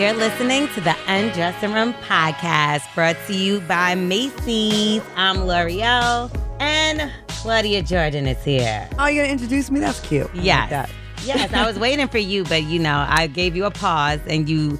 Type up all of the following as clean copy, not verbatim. You're listening to the Undressing Room podcast, brought to you by Macy's. I'm Lore'l, and Claudia Jordan is here. Oh, you're gonna introduce me? That's cute. Yes, like that. Yes. I was waiting for you, but you know, I gave you a pause, and you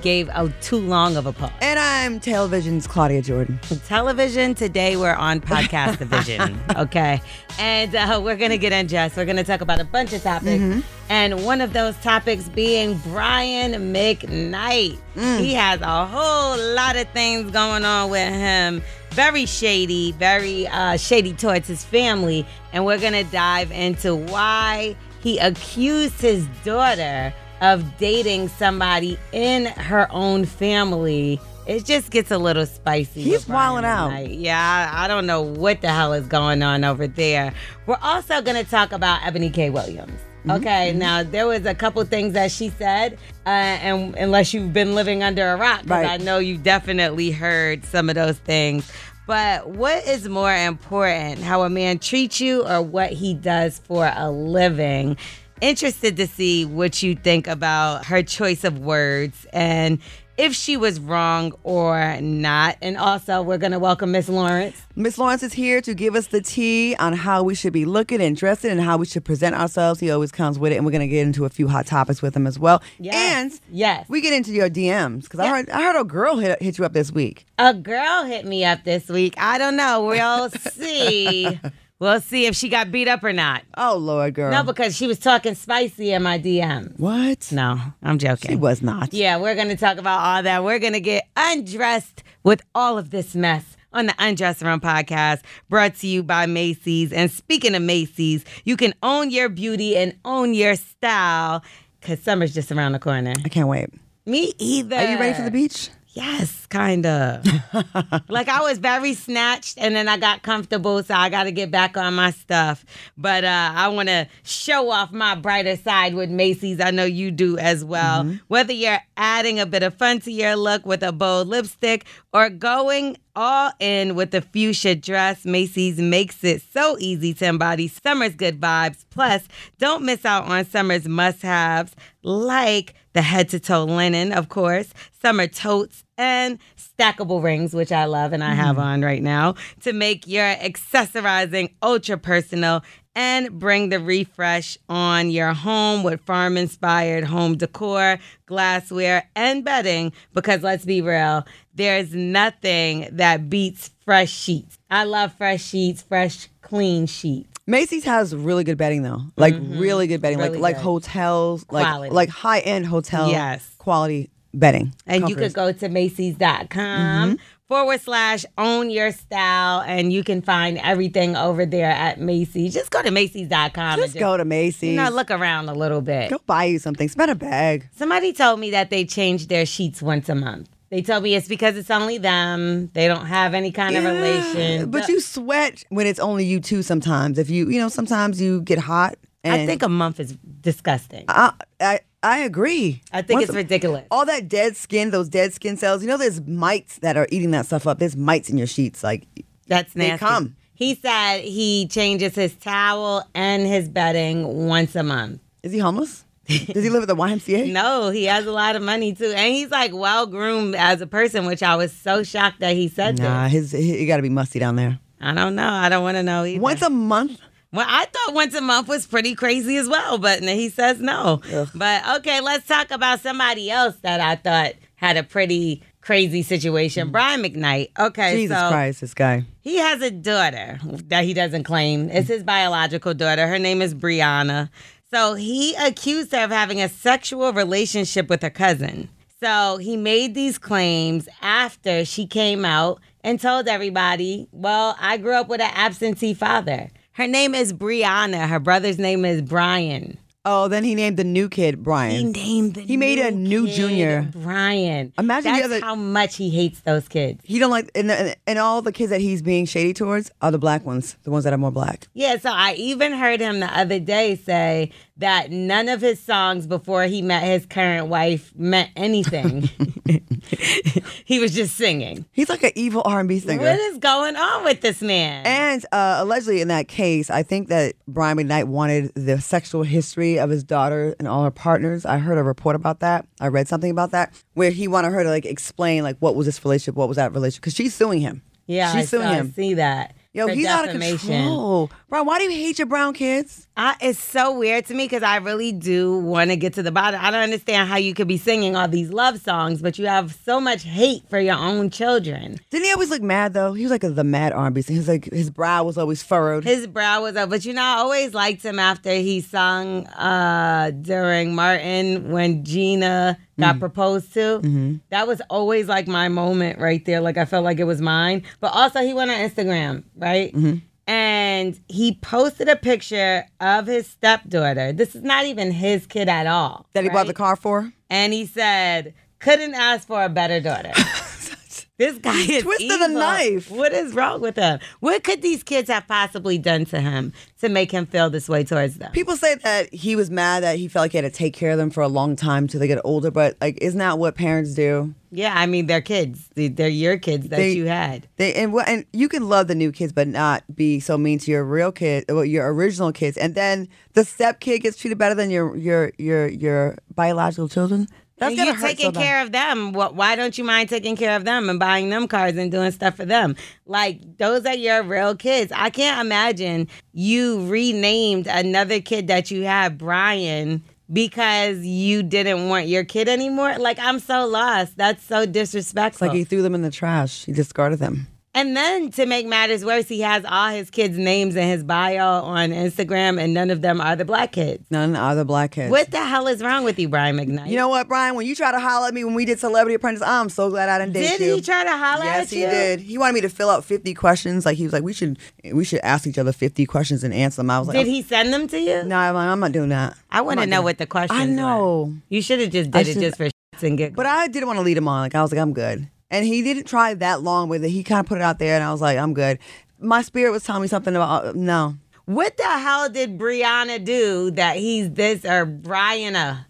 gave too long of a pause. And I'm television's Claudia Jordan. Television today, we're on podcast division, okay? And we're gonna get undressed. We're gonna talk about a bunch of topics. Mm-hmm. And one of those topics being Brian McKnight. He has a whole lot of things going on with him. Very shady towards his family. And we're going to dive into why he accused his daughter of dating somebody in her own family. It just gets a little spicy. He's wilding out. Yeah, I don't know what the hell is going on over there. We're also going to talk about Eboni K. Williams. Okay, mm-hmm. Now there was a couple things that she said, and unless you've been living under a rock, because I know you definitely heard some of those things. But what is more important, how a man treats you or what he does for a living? Interested to see what you think about her choice of words and if she was wrong or not. And also, we're going to welcome Miss Lawrence. Miss Lawrence is here to give us the tea on how we should be looking and dressing and how we should present ourselves. He always comes with it. And we're going to get into a few hot topics with him as well. Yes. And we get into your DMs. Because I heard a girl hit you up this week. A girl hit me up this week. I don't know. We'll see. We'll see if she got beat up or not. Oh, Lord, girl. No, because she was talking spicy in my DM. What? No, I'm joking. She was not. Yeah, we're going to talk about all that. We're going to get undressed with all of this mess on the Undressing Room podcast, brought to you by Macy's. And speaking of Macy's, you can own your beauty and own your style because summer's just around the corner. I can't wait. Me either. Are you ready for the beach? Yes, kind of. Like, I was very snatched, and then I got comfortable, so I got to get back on my stuff. But I want to show off my brighter side with Macy's. I know you do as well. Mm-hmm. Whether you're adding a bit of fun to your look with a bold lipstick or going all in with a fuchsia dress, Macy's makes it so easy to embody summer's good vibes. Plus, don't miss out on summer's must-haves like the head-to-toe linen, of course, summer totes, and stackable rings, which I love and I have on right now, to make your accessorizing ultra-personal and bring the refresh on your home with farm-inspired home decor, glassware, and bedding, because let's be real, there's nothing that beats fresh sheets. I love fresh sheets, fresh, clean sheets. Macy's has really good bedding, though. Like, really good bedding. Really like hotels, quality. Like high-end hotel quality bedding. And you could go to Macy's.com / own your style, and you can find everything over there at Macy's. Just go to Macy's.com. Just go to Macy's. You know, look around a little bit. Go buy you something. Spend a bag. Somebody told me that they change their sheets once a month. They told me it's because it's only them. They don't have any kind of relation. But you sweat when it's only you two sometimes. If you know, sometimes you get hot. And I think a month is disgusting. I agree. I think it's ridiculous. All that dead skin, those dead skin cells. You know, there's mites that are eating that stuff up. There's mites in your sheets. Like, that's nasty. They come. He said he changes his towel and his bedding once a month. Is he homeless? Does he live at the YMCA? No, he has a lot of money, too. And he's, like, well-groomed as a person, which I was so shocked that he said that. Nah, he got to be musty down there. I don't know. I don't want to know either. Once a month? Well, I thought once a month was pretty crazy as well, but he says no. Ugh. But, okay, let's talk about somebody else that I thought had a pretty crazy situation. Brian McKnight. Okay, Jesus Christ, this guy. He has a daughter that he doesn't claim. It's his biological daughter. Her name is Briana. So he accused her of having a sexual relationship with her cousin. So he made these claims after she came out and told everybody, well, I grew up with an absentee father. Her name is Briana. Her brother's name is Brian. Oh, then he named the new kid Brian. He made a new junior. Brian. Imagine how much he hates those kids. He don't like, and all the kids that he's being shady towards are the black ones, the ones that are more black. Yeah, so I even heard him the other day say that none of his songs before he met his current wife meant anything. He was just singing. He's like an evil R&B singer. What is going on with this man? And allegedly in that case, I think that Brian McKnight wanted the sexual history of his daughter and all her partners. I heard a report about that. I read something about that where he wanted her to like explain like what was this relationship, what was that relationship, because she's suing him. Yeah, she's suing him. I see that. Yo, he's defamation. Out of control. Bro, why do you hate your brown kids? It's so weird to me because I really do want to get to the bottom. I don't understand how you could be singing all these love songs, but you have so much hate for your own children. Didn't he always look mad, though? He was like the mad R&B singer. He was like, his brow was always furrowed. His brow was up. But you know, I always liked him after he sung during Martin when Gina got proposed to. Mm-hmm. That was always like my moment right there. Like I felt like it was mine. But also he went on Instagram, right? Mm-hmm. And he posted a picture of his stepdaughter. This is not even his kid at all. That he bought the car for? And he said, couldn't ask for a better daughter. This guy is twisted evil. A knife. What is wrong with him? What could these kids have possibly done to him to make him feel this way towards them? People say that he was mad that he felt like he had to take care of them for a long time till they get older, but like, isn't that what parents do? Yeah, I mean, they're kids. They're your kids that you had. And you can love the new kids, but not be so mean to your real kid, well, your original kids. And then the step kid gets treated better than your biological children. That's you're taking care of them. Why don't you mind taking care of them and buying them cars and doing stuff for them? Like, those are your real kids. I can't imagine you renamed another kid that you had Brian because you didn't want your kid anymore. Like, I'm so lost. That's so disrespectful. It's like he threw them in the trash. He discarded them. And then, to make matters worse, he has all his kids' names in his bio on Instagram, and none of them are the black kids. None are the black kids. What the hell is wrong with you, Brian McKnight? You know what, Brian? When you try to holler at me when we did Celebrity Apprentice, I'm so glad I didn't date you. Did he try to holler at you? Yes, he did. He wanted me to fill out 50 questions. Like, he was like, we should ask each other 50 questions and answer them. I was like, did he send them to you? No, I'm not doing that. I want to know what the questions are. I know. Were. You should have just did it just for shits and giggles. But I didn't want to lead him on. Like, I was like, I'm good. And he didn't try that long with it. He kind of put it out there, and I was like, I'm good. My spirit was telling me something about, no. What the hell did Briana do that he's this, or Briana?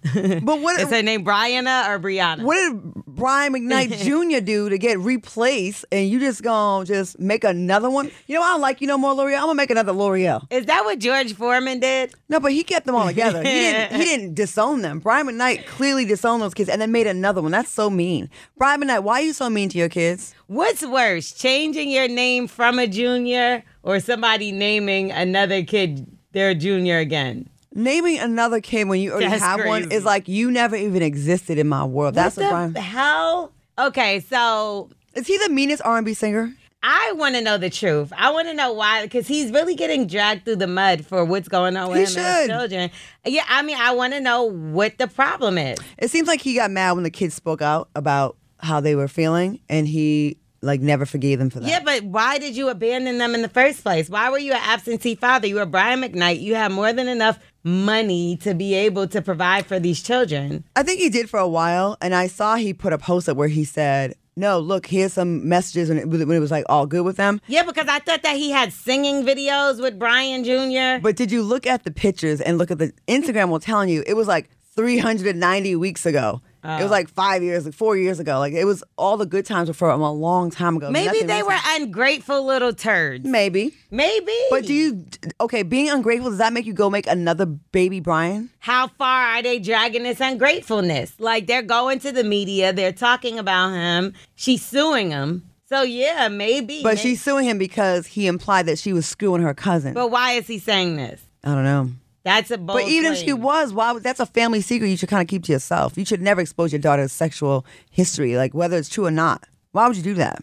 But what is her name, Briana or Briana? What did Brian McKnight Jr. do to get replaced, and you just gonna just make another one? You know, I like you no more L'Oreal. I'm gonna make another L'Oreal. Is that what George Foreman did? No, but he kept them all together. He didn't disown them. Brian McKnight clearly disowned those kids, and then made another one. That's so mean, Brian McKnight. Why are you so mean to your kids? What's worse, changing your name from a junior or somebody naming another kid their junior again? Naming another kid when you already have one is like, you never even existed in my world. That's what the hell? Okay, so is he the meanest R&B singer? I want to know the truth. I want to know why, because he's really getting dragged through the mud for what's going on with him and his children. Yeah, I mean, I want to know what the problem is. It seems like he got mad when the kids spoke out about how they were feeling, and he like never forgave them for that. Yeah, but why did you abandon them in the first place? Why were you an absentee father? You were Brian McKnight. You had more than enough money to be able to provide for these children. I think he did for a while, and I saw he put a post up where he said, no, look, here's some messages when it was like all good with them. Yeah, because I thought that he had singing videos with Brian Jr. But did you look at the pictures and look at the Instagram while telling you it was like 390 weeks ago? It was like 5 years, like 4 years ago. Like, it was all the good times were from a long time ago. Maybe they were ungrateful little turds. Maybe. But being ungrateful, does that make you go make another baby Brian? How far are they dragging this ungratefulness? Like, they're going to the media. They're talking about him. She's suing him. So, yeah, maybe. But she's suing him because he implied that she was screwing her cousin. But why is he saying this? I don't know. That's a bold claim. If she was, why? That's a family secret you should kind of keep to yourself. You should never expose your daughter's sexual history, like whether it's true or not. Why would you do that?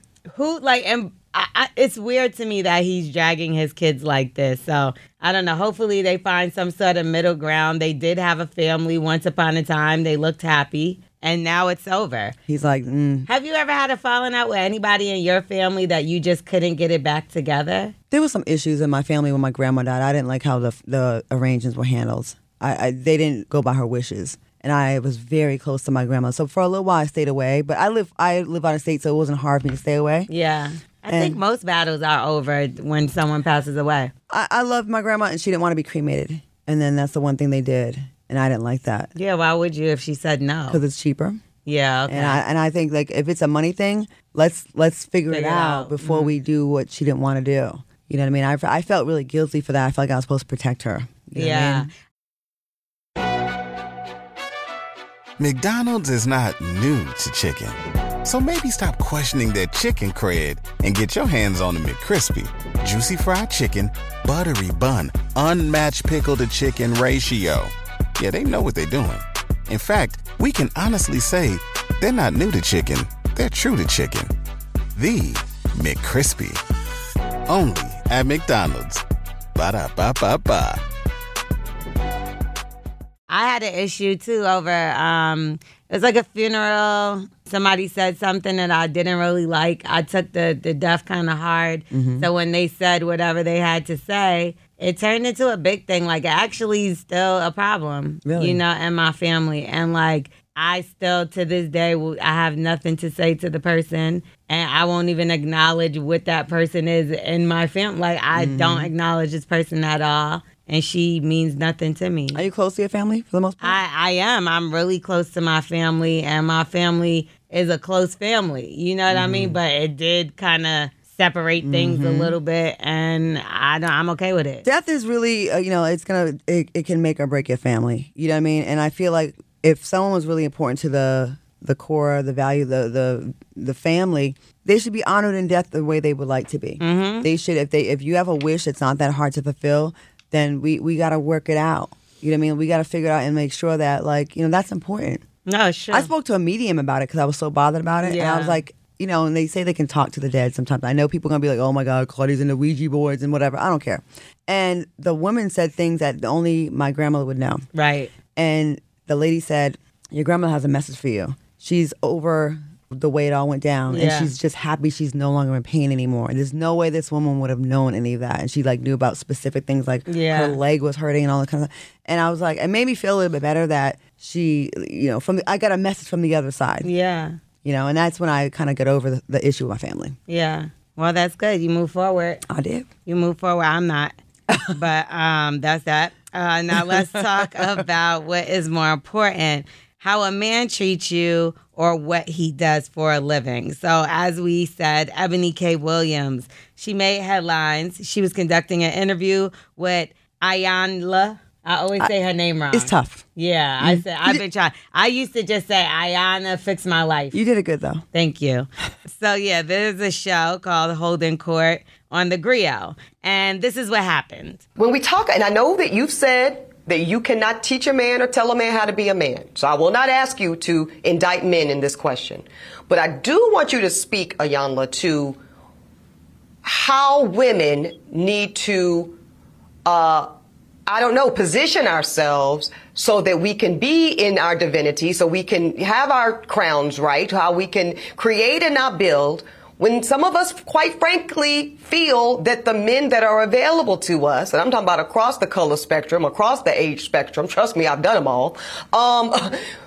It's weird to me that he's dragging his kids like this. So I don't know. Hopefully they find some sort of middle ground. They did have a family once upon a time. They looked happy, and now it's over. He's like, Have you ever had a falling out with anybody in your family that you just couldn't get it back together? There was some issues in my family when my grandma died. I didn't like how the arrangements were handled. They didn't go by her wishes, and I was very close to my grandma. So for a little while, I stayed away. But I live out of state, so it wasn't hard for me to stay away. Yeah, I think most battles are over when someone passes away. I loved my grandma, and she didn't want to be cremated. And then that's the one thing they did. And I didn't like that. Yeah, why would you if she said no? Because it's cheaper. Yeah, okay. And I think, like, if it's a money thing, let's figure it out before we do what she didn't want to do. You know what I mean? I felt really guilty for that. I felt like I was supposed to protect her. You know what I mean? McDonald's is not new to chicken. So maybe stop questioning their chicken cred and get your hands on the McCrispy. Juicy fried chicken, buttery bun, unmatched pickle to chicken ratio. Yeah, they know what they're doing. In fact, we can honestly say they're not new to chicken. They're true to chicken. The McCrispy. Only at McDonald's. Ba-da-ba-ba-ba. I had an issue, too, over... it was like a funeral. Somebody said something that I didn't really like. I took the death kind of hard. Mm-hmm. So when they said whatever they had to say... It turned into a big thing. Like, actually still a problem, really? You know, in my family. And, like, I still, to this day, I have nothing to say to the person. And I won't even acknowledge what that person is in my family. Like, I don't acknowledge this person at all. And she means nothing to me. Are you close to your family for the most part? I am. I'm really close to my family. And my family is a close family. You know what I mean? But it did kind of... separate things a little bit, and I'm okay with it. Death is really, you know, it can make or break your family. You know what I mean? And I feel like if someone was really important to the core, the value, the family, they should be honored in death the way they would like to be. Mm-hmm. They should, if you have a wish that's not that hard to fulfill, then we got to work it out. You know what I mean? We got to figure it out and make sure that, like, you know, that's important. No, sure. I spoke to a medium about it because I was so bothered about it, and I was like, you know, and they say they can talk to the dead sometimes. I know people are going to be like, oh, my God, Claudia's into Ouija boards and whatever. I don't care. And the woman said things that only my grandmother would know. Right. And the lady said, your grandmother has a message for you. She's over the way it all went down. Yeah. And she's just happy she's no longer in pain anymore. And there's no way this woman would have known any of that. And she, like, knew about specific things, like her leg was hurting and all that kind of stuff. And I was like, it made me feel a little bit better that she, you know, I got a message from the other side. Yeah. You know, and that's when I kind of got over the issue with my family. Yeah. Well, that's good. You move forward. I did. You move forward. I'm not. But that's that. Now let's talk about what is more important, how a man treats you or what he does for a living. So as we said, Eboni K. Williams, she made headlines. She was conducting an interview with Iyanla. I always say her name wrong. It's tough. Yeah, I've been trying. I used to just say, Iyanla, fix my life. You did it good, though. Thank you. So, yeah, there's a show called Holding Court on the Grio. And this is what happened. When we talk, and I know that you've said that you cannot teach a man or tell a man how to be a man. So I will not ask you to indict men in this question. But I do want you to speak, Iyanla, to how women need to... I don't know, position ourselves so that we can be in our divinity, so we can have our crowns right, how we can create and not build, when some of us, quite frankly, feel that the men that are available to us, and I'm talking about across the color spectrum, across the age spectrum, trust me, I've done them all,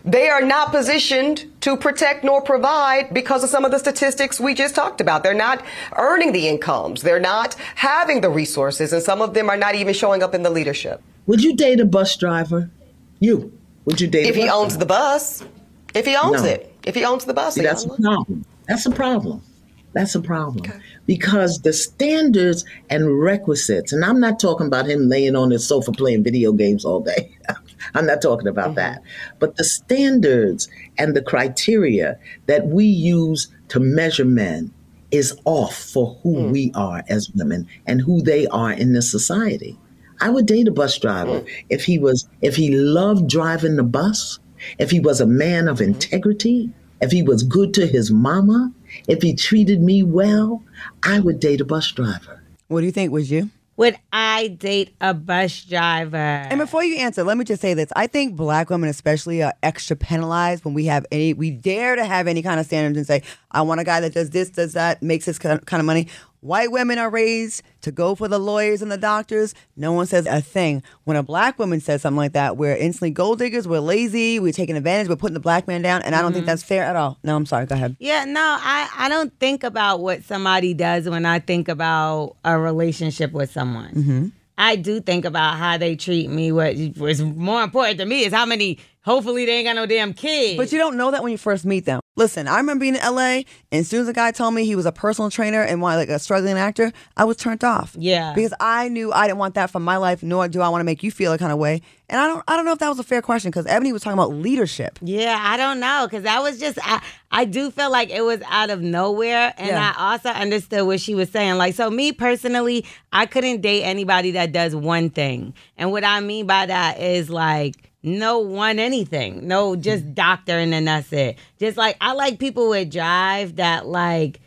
they are not positioned to protect nor provide because of some of the statistics we just talked about. They're not earning the incomes. They're not having the resources, and some of them are not even showing up in the leadership. Would you date a bus driver? You. Would you date a bus driver? If he owns the bus. If he owns it. If he owns the bus. See, that's a problem. That's a problem. That's a problem. Okay. Because the standards and requisites, and I'm not talking about him laying on his sofa playing video games all day. I'm not talking about that. But the standards and the criteria that we use to measure men is off for who we are as women and who they are in this society. I would date a bus driver if he loved driving the bus, if he was a man of integrity, if he was good to his mama, if he treated me well, I would date a bus driver. What do you think, would you? Would I date a bus driver? And before you answer, let me just say this. I think black women especially are extra penalized when we dare to have any kind of standards and say, I want a guy that does this, does that, makes this kind of money. White women are raised to go for the lawyers and the doctors. No one says a thing. When a black woman says something like that, we're instantly gold diggers, we're lazy, we're taking advantage, we're putting the black man down, and I don't think that's fair at all. No, I'm sorry. Go ahead. Yeah, no, I don't think about what somebody does when I think about a relationship with someone. I do think about how they treat me. What is more important to me is how many, hopefully they ain't got no damn kids. But you don't know that when you first meet them. Listen, I remember being in L.A., and as soon as a guy told me he was a personal trainer and wanted, like, a struggling actor, I was turned off. Yeah. Because I knew I didn't want that from my life, nor do I want to make you feel that kind of way. And I don't know if that was a fair question, because Eboni was talking about leadership. Yeah, I don't know, because that was just, I do feel like it was out of nowhere, and yeah. I also understood what she was saying. Like, so me personally, I couldn't date anybody that does one thing. And what I mean by that is, like, no one anything. No, just doctor and then that's it. Just like, I like people with drive that like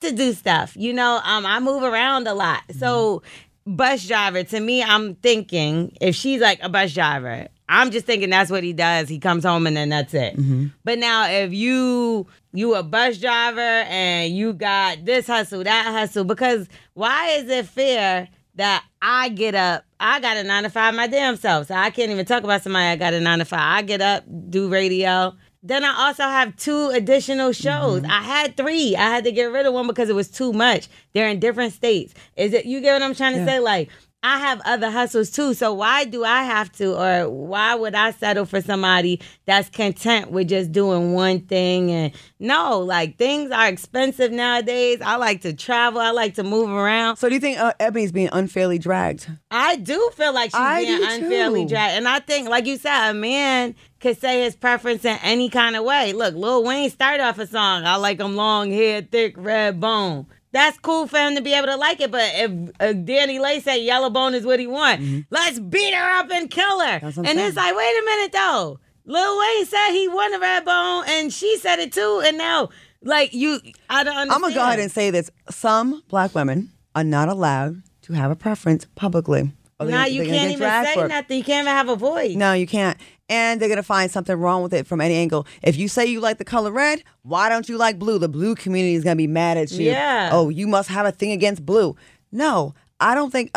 to do stuff. You know, I move around a lot. So bus driver, to me, I'm thinking if she's like a bus driver, I'm just thinking that's what he does. He comes home and then that's it. Mm-hmm. But now if you a bus driver and you got this hustle, that hustle, because why is it fair that I get up, I got a 9-to-5 my damn self, so I can't even talk about somebody I got a 9-to-5. I get up, do radio. Then I also have 2 additional shows. Mm-hmm. I had 3. I had to get rid of one because it was too much. They're in different states. Is it? You get what I'm trying to say? Like, I have other hustles too, so why do I have to, or why would I settle for somebody that's content with just doing one thing? And no, like, things are expensive nowadays. I like to travel. I like to move around. So do you think Eboni's being unfairly dragged? I do feel like she's being unfairly dragged. And I think, like you said, a man could say his preference in any kind of way. Look, Lil Wayne started off a song, I like him long hair, thick, red bone. That's cool for him to be able to like it, but if Danny Lay said yellow bone is what he wants, let's beat her up and kill her. And it's like, wait a minute, though. Lil Wayne said he wanted a red bone, and she said it, too. And now, like, I don't understand. I'm going to go ahead and say this. Some black women are not allowed to have a preference publicly. No, you can't even say nothing. You can't even have a voice. No, you can't. And they're going to find something wrong with it from any angle. If you say you like the color red, why don't you like blue? The blue community is going to be mad at you. Yeah. Oh, you must have a thing against blue. No, I don't think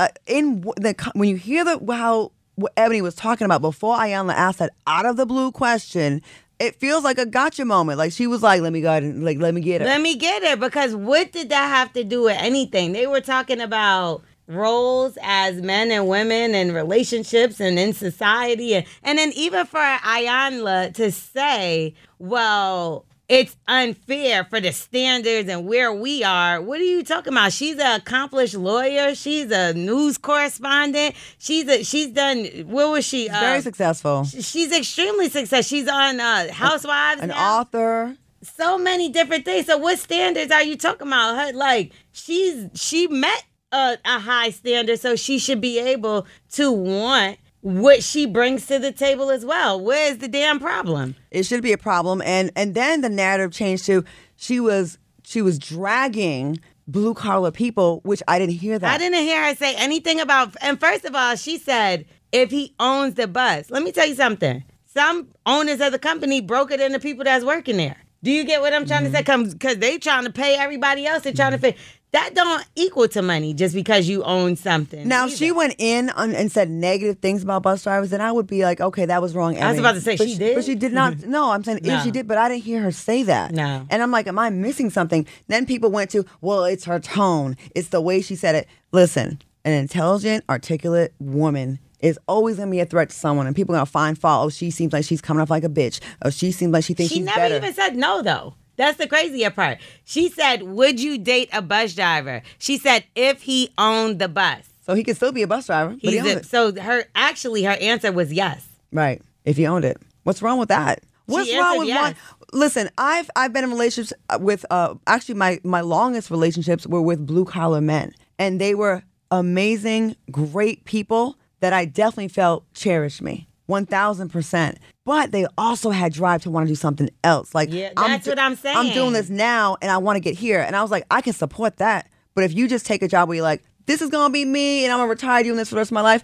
when you hear what Eboni was talking about before Iyanla asked that out of the blue question, it feels like a gotcha moment. Like, she was like, let me go ahead and, like, let me get it. Let me get it, because what did that have to do with anything? They were talking about roles as men and women and relationships and in society. And then even for Iyanla to say, well, it's unfair for the standards and where we are. What are you talking about? She's an accomplished lawyer. She's a news correspondent. She's done, what was she? Very successful. She's extremely successful. She's on Housewives. An author. So many different things. So what standards are you talking about? She met a high standard, so she should be able to want what she brings to the table as well. Where's the damn problem? It should be a problem. And then the narrative changed to she was dragging blue collar people, which I didn't hear that. I didn't hear her say anything about. And first of all, she said if he owns the bus. Let me tell you something. Some owners of the company broke it into people that's working there. Do you get what I'm trying to say? Because they trying to pay everybody else. They're trying to pay. That don't equal to money just because you own something. Now, if she went in and said negative things about bus drivers, then I would be like, okay, that was wrong. I was about to say she did. But she did not. No, I'm saying if she did, but I didn't hear her say that. No. And I'm like, am I missing something? Then people went to, well, it's her tone. It's the way she said it. Listen, an intelligent, articulate woman is always going to be a threat to someone, and people are going to find fault. Oh, she seems like she's coming off like a bitch. Oh, she seems like she thinks she's better. She never even said no, though. That's the crazier part. She said, would you date a bus driver? She said, if he owned the bus. So he could still be a bus driver, but he owned it. So her answer was yes. Right. If he owned it. What's wrong with that? What's wrong with yes. Listen, I've been in relationships with, actually my longest relationships were with blue collar men. And they were amazing, great people that I definitely felt cherished me. 1,000%. But they also had drive to want to do something else. Like, yeah, that's what I'm saying. I'm doing this now and I want to get here. And I was like, I can support that. But if you just take a job where you're like, this is going to be me and I'm going to retire doing this for the rest of my life,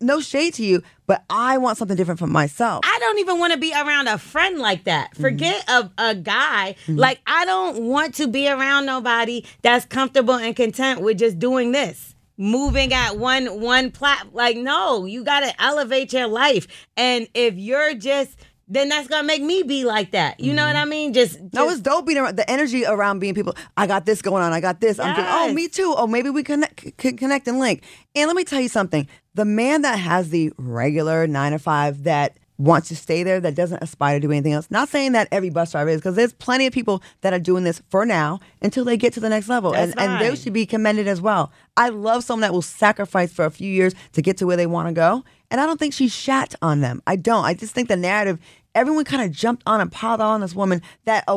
no shade to you, but I want something different from myself. I don't even want to be around a friend like that. Forget a guy. Like, I don't want to be around nobody that's comfortable and content with just doing this. Moving at one plat, like, no, you got to elevate your life. And if you're just then that's gonna make me be like that. You know what I mean? Just no, it's dope being around, the energy around being people. I got this going on. I got this. Yes. I'm thinking, oh, me too. Oh, maybe we connect and link. And let me tell you something: the man that has the regular 9 to 5 that wants to stay there, that doesn't aspire to do anything else. Not saying that every bus driver is, because there's plenty of people that are doing this for now until they get to the next level. That's and they should be commended as well. I love someone that will sacrifice for a few years to get to where they want to go. And I don't think she's shat on them. I don't. I just think the narrative, everyone kind of jumped on and piled on this woman that a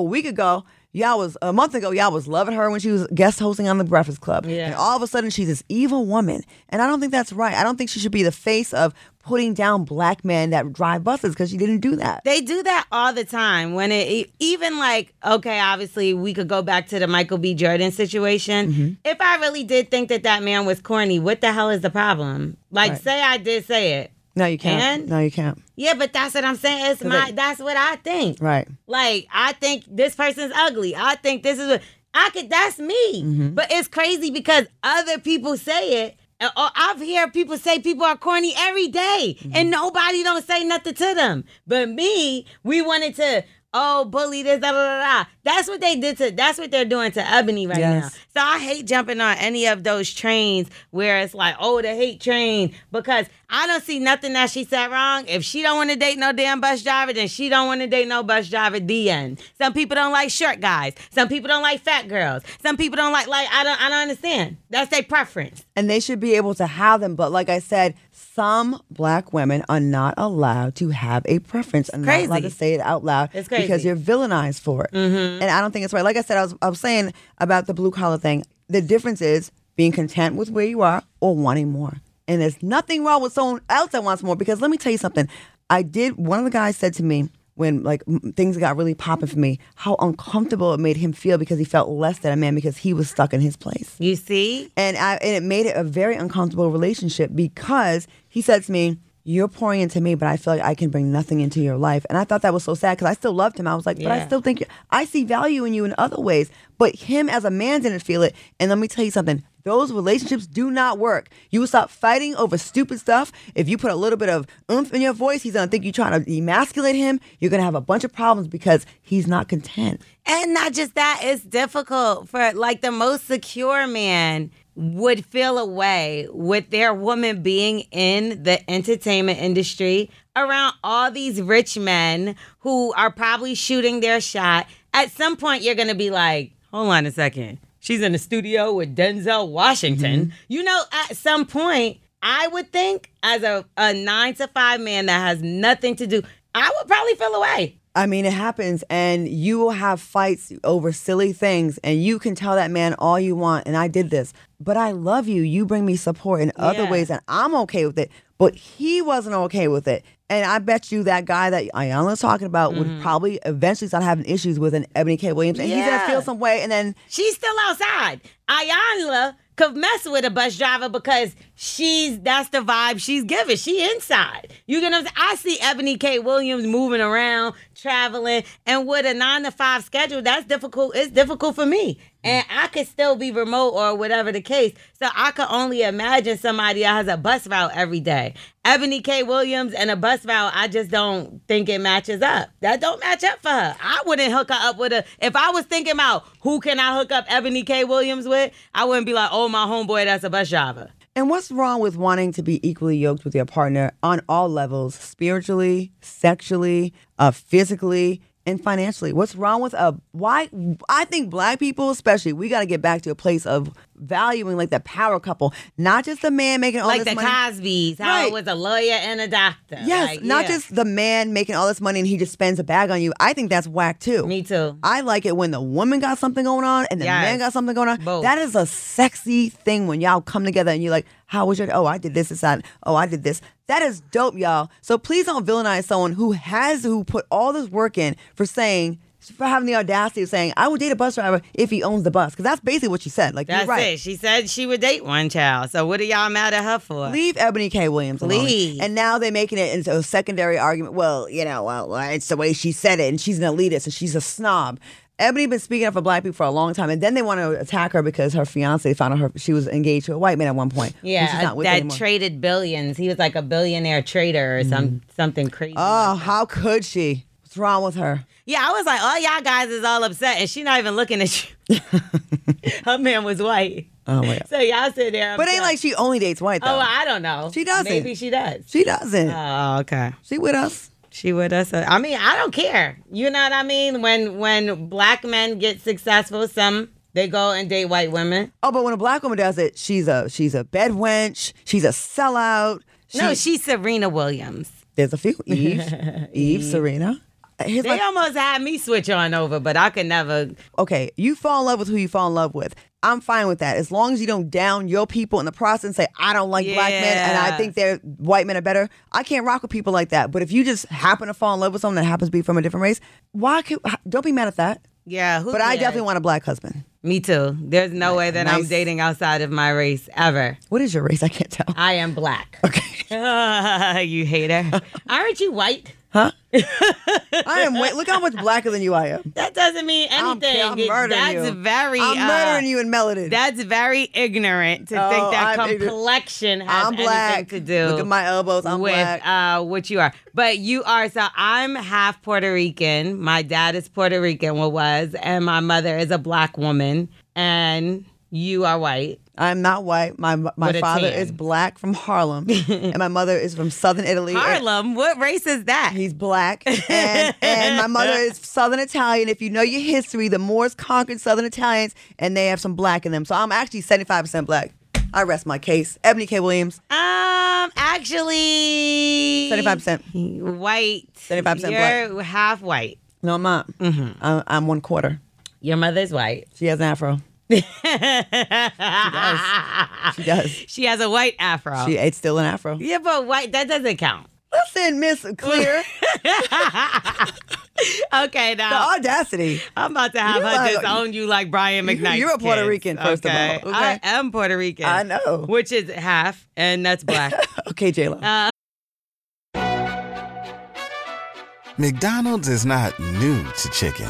month ago, y'all was loving her when she was guest hosting on The Breakfast Club. Yeah. And all of a sudden, she's this evil woman. And I don't think that's right. I don't think she should be the face of putting down black men that drive buses, because she didn't do that. They do that all the time. When it, even like, okay, obviously, we could go back to the Michael B. Jordan situation. Mm-hmm. If I really did think that that man was corny, what the hell is the problem? Like, right. Say I did say it. No, you can't. And, no, you can't. Yeah, but that's what I'm saying. It's that's what I think. Right. Like, I think this person's ugly. I think this is what I could. That's me. Mm-hmm. But it's crazy because other people say it. And I've heard people say people are corny every day, and nobody don't say nothing to them. But me, we wanted to. Oh, bully this, da, da, da, da. That's what they did to, that's what they're doing to Eboni right now. So I hate jumping on any of those trains where it's like, oh, the hate train, because I don't see nothing that she said wrong. If she don't want to date no damn bus driver, then she don't want to date no bus driver, the end. Some people don't like short guys. Some people don't like fat girls. Some people don't like I don't understand. That's their preference. And they should be able to have them, but like I said, some black women are not allowed to have a preference and not allowed to say it out loud because you're villainized for it. Mm-hmm. And I don't think it's right. Like I said, I was saying about the blue collar thing. The difference is being content with where you are or wanting more. And there's nothing wrong with someone else that wants more, because let me tell you something. One of the guys said to me, when like things got really popping for me, how uncomfortable it made him feel because he felt less than a man because he was stuck in his place. You see? And it made it a very uncomfortable relationship, because he said to me, you're pouring into me, but I feel like I can bring nothing into your life. And I thought that was so sad, because I still loved him. I was like, but I still think I see value in you in other ways. But him as a man didn't feel it. And let me tell you something. Those relationships do not work. You will stop fighting over stupid stuff. If you put a little bit of oomph in your voice, he's going to think you're trying to emasculate him. You're going to have a bunch of problems because he's not content. And not just that, it's difficult for like the most secure man would feel away with their woman being in the entertainment industry around all these rich men who are probably shooting their shot. At some point, you're going to be like, hold on a second. She's in the studio with Denzel Washington. Mm-hmm. You know, at some point, I would think as a 9 to 5 man that has nothing to do, I would probably feel away. I mean, it happens, and you will have fights over silly things, and you can tell that man all you want, and I did this, but I love you. You bring me support in other ways, and I'm okay with it, but he wasn't okay with it. And I bet you that guy that Iyanla's talking about would probably eventually start having issues with an Eboni K. Williams. And he's going to feel some way. And then she's still outside. Iyanla could mess with a bus driver because that's the vibe she's giving. She inside. You know what I'm saying? I see Eboni K. Williams moving around, traveling. And with a 9 to 5 schedule, that's difficult. It's difficult for me. And I could still be remote or whatever the case. So I could only imagine somebody that has a bus route every day. Eboni K. Williams and a bus route, I just don't think it matches up. That don't match up for her. I wouldn't hook her up with if I was thinking about who can I hook up Eboni K. Williams with, I wouldn't be like, oh, my homeboy, that's a bus driver. And what's wrong with wanting to be equally yoked with your partner on all levels, spiritually, sexually, physically, and financially? What's wrong with why? I think black people especially, we got to get back to a place of valuing like the power couple, not just the man making all this money. Like the Cosby's, how it was a lawyer and a doctor. Yes, like, not just the man making all this money and he just spends a bag on you. I think that's whack too. Me too. I like it when the woman got something going on and the man got something going on. Both. That is a sexy thing when y'all come together and you're like, how was your, oh, I did this, I did this. That is dope, y'all. So please don't villainize someone who put all this work in for having the audacity of saying, I would date a bus driver if he owns the bus. Because that's basically what she said. Like, that's it. She said she would date one child. So what are y'all mad at her for? Leave Eboni K. Williams alone. Leave. And now they're making it into a secondary argument. Well, it's the way she said it, and she's an elitist, and she's a snob. Eboni been speaking up for black people for a long time, and then they want to attack her because her fiance found out she was engaged to a white man at one point. Yeah, that traded billions. He was like a billionaire trader or something crazy. Oh, like how could she? What's wrong with her? Yeah, I was like, oh, y'all guys is all upset, and she not even looking at you. Her man was white. Oh my God. So y'all sit there. But ain't like she only dates white though. Oh, I don't know. She doesn't. Maybe she does. She doesn't. Oh, okay. She with us. She with us. I mean, I don't care. You know what I mean? When black men get successful, some they go and date white women. Oh, but when a black woman does it, she's a bed wench. She's a sellout. She's Serena Williams. There's a few. Eve, Serena. They almost had me switch on over, but I could never. Okay, you fall in love with who you fall in love with. I'm fine with that. As long as you don't down your people in the process and say, I don't like black men and I think they're white men are better. I can't rock with people like that. But if you just happen to fall in love with someone that happens to be from a different race, don't be mad at that. Yeah. But I definitely want a black husband. Me too. There's no way that I'm dating outside of my race ever. What is your race? I can't tell. I am black. Okay. You hater. Aren't you white? Huh? I am white. Look how much blacker than you I am. That doesn't mean anything. I'm murdering you. I'm murdering you in melanin. That's very ignorant to think that complexion has anything to do. Look at my elbows. I'm black. What you are. But you are. So I'm half Puerto Rican. My dad is Puerto Rican, and my mother is a black woman. And you are white. I'm not white. My father is black from Harlem, and my mother is from Southern Italy. Harlem? What race is that? He's black, and my mother is Southern Italian. If you know your history, the Moors conquered Southern Italians, and they have some black in them. So I'm actually 75% black. I rest my case. Eboni K. Williams. Actually, 75% white. 75% black. You're half white. No, I'm not. Mm-hmm. I'm one quarter. Your mother's white. She has an afro. She does. She has a white afro. It's still an afro. Yeah, but white, that doesn't count. Listen, Miss Clear. Okay, now. The audacity. I'm about to have her disown you like Brian McKnight. You're a Puerto Rican, first of all. Okay? I am Puerto Rican. I know. Which is half, and that's black. Okay, J-Lo. McDonald's is not new to chicken.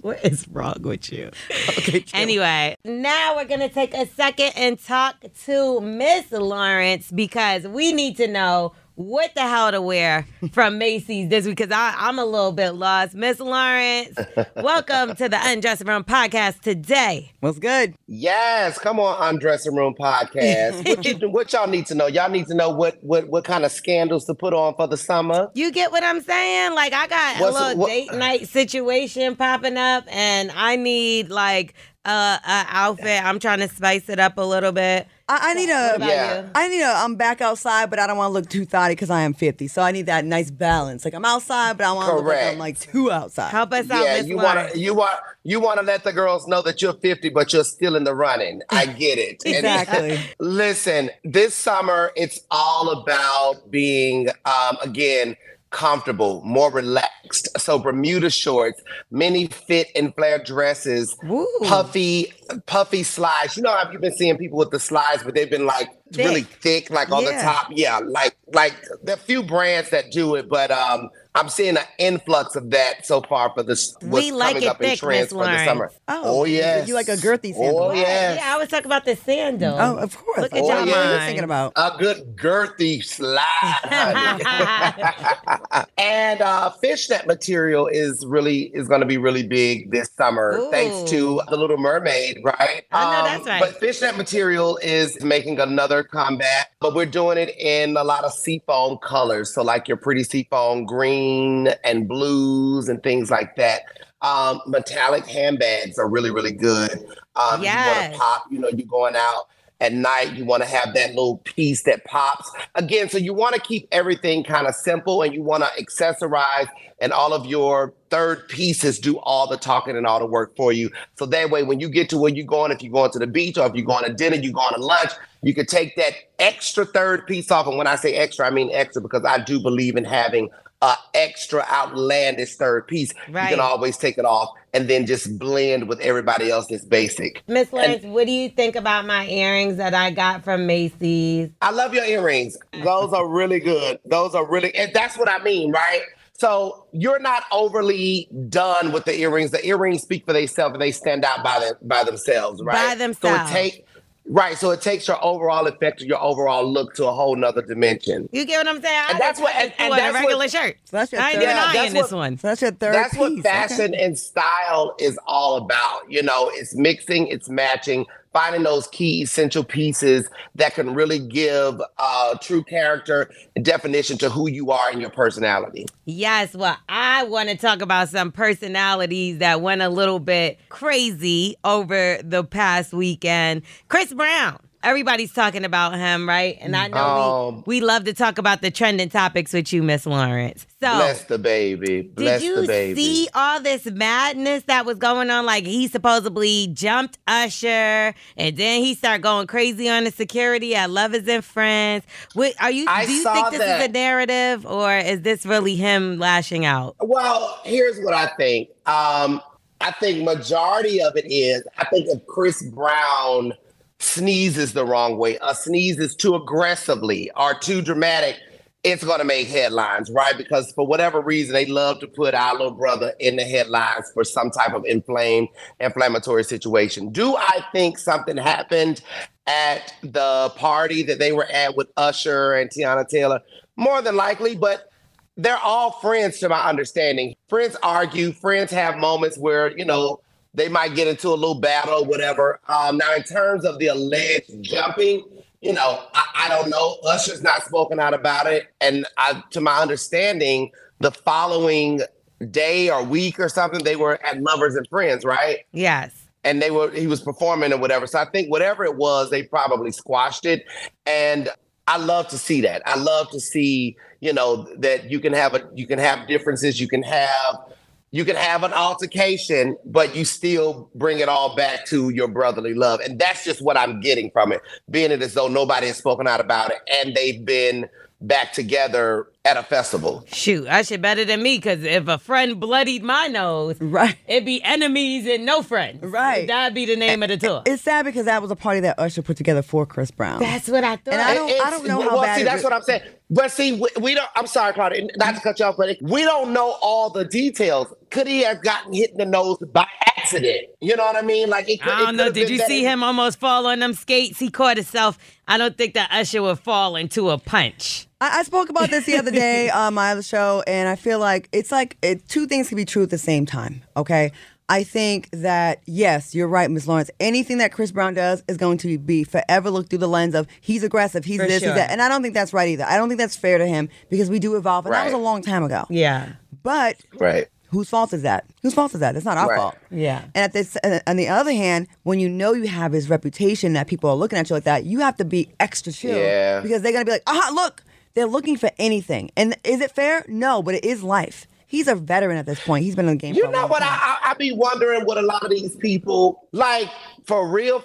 What is wrong with you? Okay, chill. Anyway, now we're going to take a second and talk to Miss Lawrence because we need to know what the hell to wear from Macy's this week because I'm a little bit lost. Miss Lawrence, welcome to the Undressing Room Podcast today. What's good? Yes, come on, Undressing Room Podcast. What y'all need to know? Y'all need to know what kind of scandals to put on for the summer. You get what I'm saying? Like, I got a little date night situation popping up, and I need, like, a outfit. I'm trying to spice it up a little bit. I'm back outside, but I don't want to look too thotty because I am 50. So I need that nice balance. Like I'm outside, but I want to look like I'm like too outside. Help us out, Miss Lawrence. You want to let the girls know that you're 50, but you're still in the running. I get it. Exactly. Listen, this summer it's all about being comfortable, more relaxed. So Bermuda shorts, mini fit and flare dresses, ooh, puffy slides. You know how you've been seeing people with the slides, but they've been like thick, really thick, like on the top. Yeah, like there are few brands that do it, but I'm seeing an influx of that so far for this. What's coming up in trends for the summer? Oh yes, you like a girthy sandal. Oh yes. Yeah, I was talking about the sandal. Oh, of course. Look at y'all. What are you thinking about? A good girthy slide, honey. And fishnet material is going to be really big this summer, ooh, thanks to the Little Mermaid, right? I know that's right. But fishnet material is making another comeback, but we're doing it in a lot of seafoam colors. So like your pretty seafoam green and blues and things like that. Metallic handbags are really, really good. You want to pop, you're going out. at night. You want to have that little piece that pops. Again, so you want to keep everything kind of simple, and you want to accessorize, and all of your third pieces do all the talking and all the work for you. So that way, when you get to where you're going, if you're going to the beach or if you're going to dinner, you're going to lunch, you can take that extra third piece off. And when I say extra, I mean extra, because I do believe in having extra outlandish third piece. Right. You can always take it off and then just blend with everybody else that's basic. Miss Lawrence, what do you think about my earrings that I got from Macy's? I love your earrings. Those are really good. Those are really, and that's what I mean, right? So you're not overly done with the earrings. The earrings speak for themselves and they stand out by themselves, right? By themselves. So it takes your overall effect, your overall look to a whole nother dimension. You get what I'm saying? And that's what a regular shirt. So that's your third. I ain't even eyeing this one. So that's your third. That's piece. What fashion and style is all about. You know, it's mixing, it's matching, finding those key essential pieces that can really give true character and definition to who you are and your personality. Yes, well, I want to talk about some personalities that went a little bit crazy over the past weekend. Chris Brown. Everybody's talking about him, right? And I know we love to talk about the trending topics with you, Miss Lawrence. So bless the baby. Bless the baby. Did you see all this madness that was going on? Like, he supposedly jumped Usher, and then he started going crazy on the security at Lovers and Friends. Do you think this is a narrative, or is this really him lashing out? Well, here's what I think. I think majority of it is, I think if Chris Brown sneezes the wrong way, sneezes too aggressively or too dramatic, it's going to make headlines, right? Because for whatever reason, they love to put our little brother in the headlines for some type of inflammatory situation. Do I think something happened at the party that they were at with Usher and Teyana Taylor? More than likely, but they're all friends to my understanding. Friends argue, friends have moments where, you know, they might get into a little battle, whatever. Now, in terms of the alleged jumping, you know, I don't know. Usher's not spoken out about it. And to my understanding, the following day or week or something, they were at Lovers and Friends, right? Yes. And he was performing or whatever. So I think whatever it was, they probably squashed it. And I love to see that. I love to see, you know, that you can have differences, you can have an altercation, but you still bring it all back to your brotherly love. And that's just what I'm getting from it, being it as though nobody has spoken out about it and they've been back together at a festival. Shoot, I should better than me, because if a friend bloodied my nose, right, it'd be enemies and no friends. Right. That'd be the name of the tour. It's sad because that was a party that Usher put together for Chris Brown. That's what I thought. And I don't know how bad. See, that's what I'm saying. But see, we don't. I'm sorry, Claudia, not to cut you off, but we don't know all the details. Could he have gotten hit in the nose by accident? You know what I mean? Like, I don't know. Did you see him almost fall on them skates? He caught himself. I don't think that Usher would fall into a punch. I spoke about this the other day on my other show, and I feel like it's like two things can be true at the same time. Okay. I think that, yes, you're right, Miss Lawrence. Anything that Chris Brown does is going to be forever looked through the lens of he's aggressive, he's this, he's that. And I don't think that's right either. I don't think that's fair to him, because we do evolve. And that was a long time ago. Yeah. But whose fault is that? Whose fault is that? It's not our fault. Yeah. And on the other hand, when you know you have his reputation that people are looking at you like that, you have to be extra chill. Yeah. Because they're going to be like, look, they're looking for anything. And is it fair? No, but it is life. He's a veteran at this point. He's been in the game for a long time. You know what? I be wondering what a lot of these people, like, for real.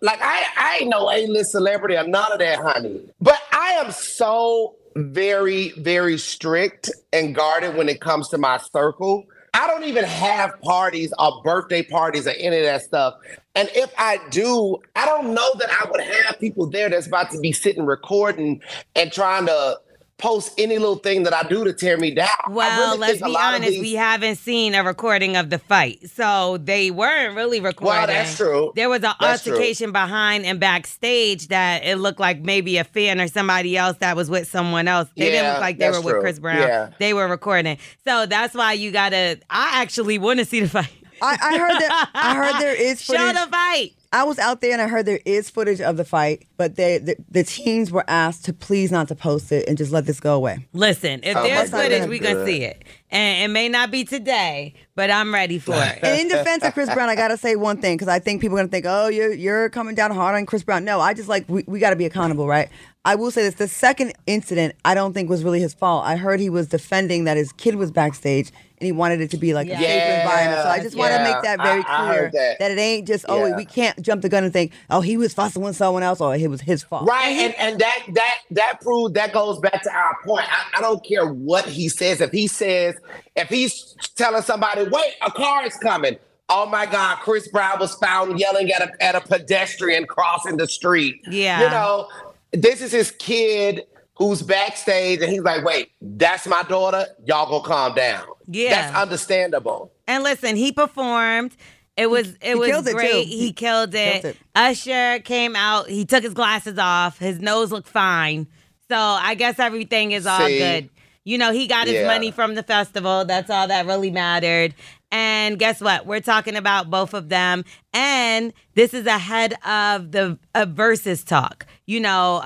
Like, I ain't no A-list celebrity or none of that, honey. But I am so very, very strict and guarded when it comes to my circle. I don't even have parties or birthday parties or any of that stuff. And if I do, I don't know that I would have people there that's about to be sitting recording and trying to post any little thing that I do to tear me down. Well, really, let's be honest, we haven't seen a recording of the fight. So they weren't really recording. Well, that's true. There was an altercation behind and backstage that it looked like maybe a fan or somebody else that was with someone else. They didn't look like they were with Chris Brown. Yeah. They were recording. So that's why I actually want to see the fight. I heard that. I heard there is footage. Show the fight. I was out there and I heard there is footage of the fight, but the teens were asked to please not to post it and just let this go away. Listen, if there's footage, we're going to see it. And it may not be today, but I'm ready for it. And in defense of Chris Brown, I got to say one thing, because I think people are going to think, oh, you're coming down hard on Chris Brown. No, I just like, we got to be accountable, right? I will say this. The second incident, I don't think was really his fault. I heard he was defending that his kid was backstage and he wanted it to be like a safe environment. So I just want to make that very clear that it ain't just, we can't jump the gun and think, oh, he was fussing with someone else or it was his fault. Right, and that proves, that goes back to our point. I don't care what he says. If he's telling somebody, wait, a car is coming. Oh my God, Chris Brown was found yelling at a pedestrian crossing the street. Yeah. You know, this is his kid who's backstage, and he's like, wait, that's my daughter? Y'all gonna calm down. Yeah. That's understandable. And listen, he performed. It was great. He killed it. Usher came out. He took his glasses off. His nose looked fine. So I guess everything is all good. You know, he got his money from the festival. That's all that really mattered. And guess what? We're talking about both of them. And this is ahead of the Versus talk. You know,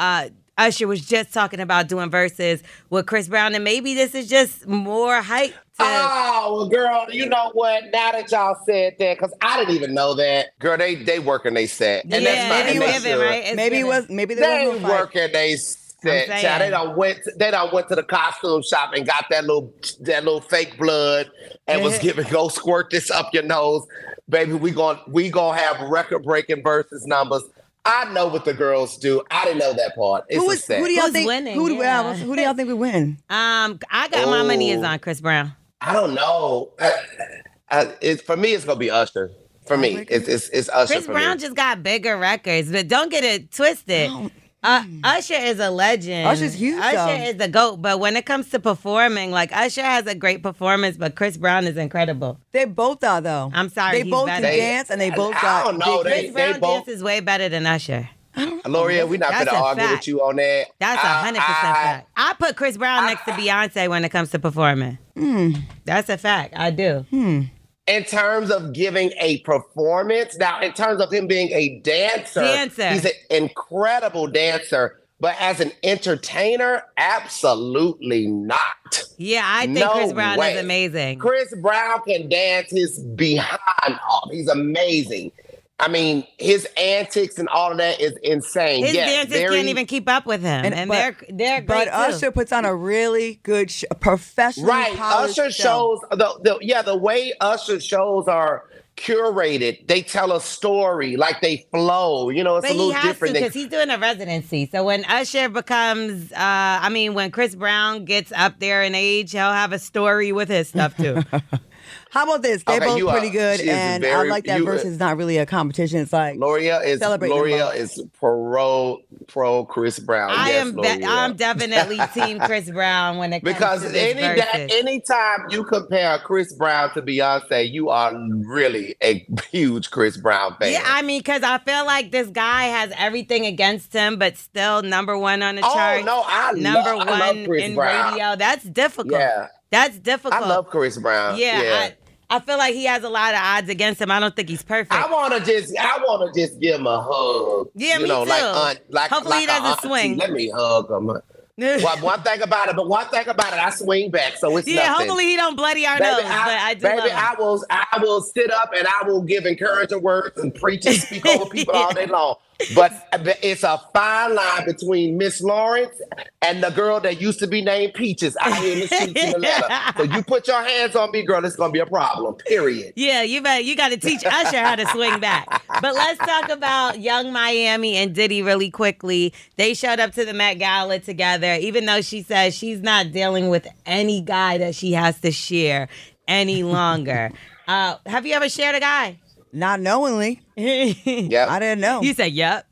Usher was just talking about doing Versus with Chris Brown. And maybe this is just more hype. Well, girl, you know what? Now that y'all said that, because I didn't even know that. Girl, they working they set. And that's maybe it, right? Maybe they working they set. Child, they done went to the costume shop and got that little fake blood and was giving, go squirt this up your nose, baby. We gonna have record-breaking Versus numbers. I know what the girls do. I didn't know that part. It's who do y'all think winning? Who do y'all think would win? I got my money is on Chris Brown. I don't know. For me, it's gonna be Usher. For me, it's Usher. Chris Brown just got bigger records, but don't get it twisted. No. Usher is a legend. Usher's huge. Usher is the GOAT. But when it comes to performing, like Usher has a great performance, but Chris Brown is incredible. They both are, though. I'm sorry, they both can dance, and they both. I don't know. Chris Brown dances way better than Usher. Lore'l, we're not going to argue with you on that. That's 100% fact. I put Chris Brown next to Beyonce when it comes to performing. That's a fact. I do. In terms of giving a performance, now in terms of him being a dancer, he's an incredible dancer. But as an entertainer, absolutely not. Yeah, I think Chris Brown is amazing. Chris Brown can dance his behind off. He's amazing. I mean, his antics and all of that is insane. His dancers can't even keep up with him, and they're great. But Usher puts on a really good, professional, right? Usher shows the way Usher shows are curated. They tell a story, like they flow. You know, it's a little different because he's doing a residency. So when Usher becomes, when Chris Brown gets up there in age, he'll have a story with his stuff too. How about this? They're both pretty good, and I like that Versus is not really a competition. It's like Lore'l is pro Chris Brown. I'm definitely team Chris Brown when it comes to this Versus. Because anytime you compare Chris Brown to Beyonce, you are really a huge Chris Brown fan. Yeah, I mean, because I feel like this guy has everything against him, but still number one on the chart. Oh no, I love Chris Brown. Radio. That's difficult. Yeah. That's difficult. I love Chris Brown. Yeah. I feel like he has a lot of odds against him. I don't think he's perfect. I wanna just give him a hug. Yeah, me too. Hopefully he doesn't swing. Let me hug him. One thing about it, I swing back, so it's nothing. Hopefully he don't bloody our nose. I will sit up and I will give encouraging words and preach and speak over people all day long. But it's a fine line between Miss Lawrence and the girl that used to be named Peaches out here in the streets in Atlanta. So you put your hands on me, girl, it's going to be a problem, period. Yeah, you got to teach Usher how to swing back. But let's talk about Young Miami and Diddy really quickly. They showed up to the Met Gala together, even though she says she's not dealing with any guy that she has to share any longer. Have you ever shared a guy? Not knowingly. Yep. I didn't know. You said, yep.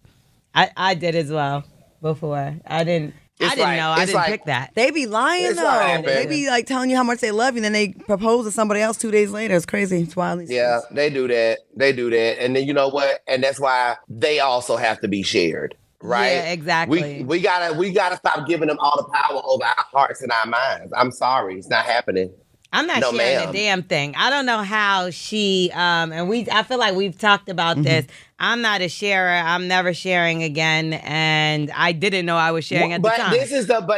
I did as well before. I didn't know. I didn't pick that. They be lying, though. They be like telling you how much they love you, and then they propose to somebody else 2 days later. It's crazy. It's wild. Yeah, they do that. They do that. And then you know what? And that's why they also have to be shared. Right? Yeah, exactly. We gotta stop giving them all the power over our hearts and our minds. I'm sorry. It's not happening. I'm not sharing a damn thing. I don't know how she, and we. I feel like we've talked about this. I'm not a sharer. I'm never sharing again. And I didn't know I was sharing at the time. But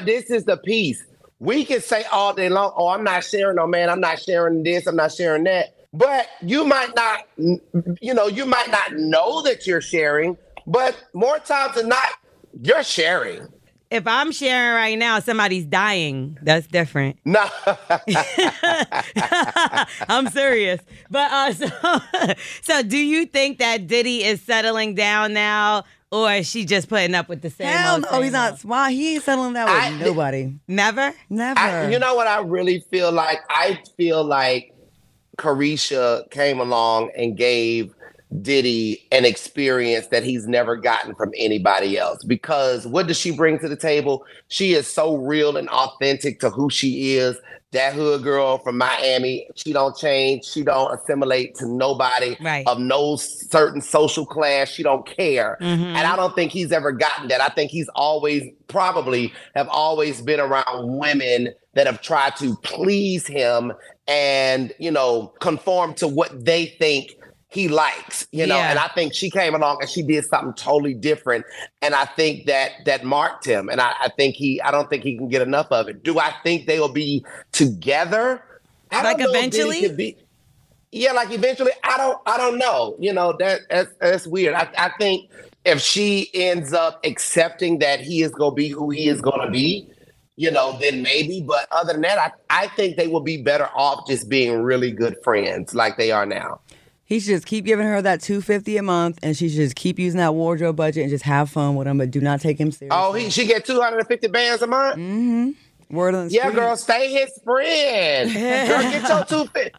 this is the piece. We can say all day long, oh, I'm not sharing, oh man, I'm not sharing this, I'm not sharing that. But you might not, you might not know that you're sharing, but more times than not, you're sharing. If I'm sharing right now, somebody's dying. That's different. No. I'm serious. But so do you think that Diddy is settling down now, or is she just putting up with the same? Hell no, he's not. Why? He ain't settling down with nobody. Never? Never. You know what I really feel like? I feel like Caresha came along and gave Diddy an experience that he's never gotten from anybody else, because what does she bring to the table? She is so real and authentic to who she is. That hood girl from Miami, she don't change, she don't assimilate to nobody of no certain social class, she don't care. And I don't think he's ever gotten that. I think he's always probably been around women that have tried to please him and, conform to what they think he likes, and I think she came along and she did something totally different. And I think that marked him. And I think I don't think he can get enough of it. Do I think they will be together? Eventually. I don't know. That's weird. I think if she ends up accepting that he is going to be who he is going to be, then maybe. But other than that, I think they will be better off just being really good friends like they are now. He should just keep giving her that $250 a month, and she should just keep using that wardrobe budget and just have fun with him, but do not take him seriously. Oh, she get 250 bands a month? Mm-hmm. Word on the street. Yeah, girl, stay his friend. Girl, get your 250.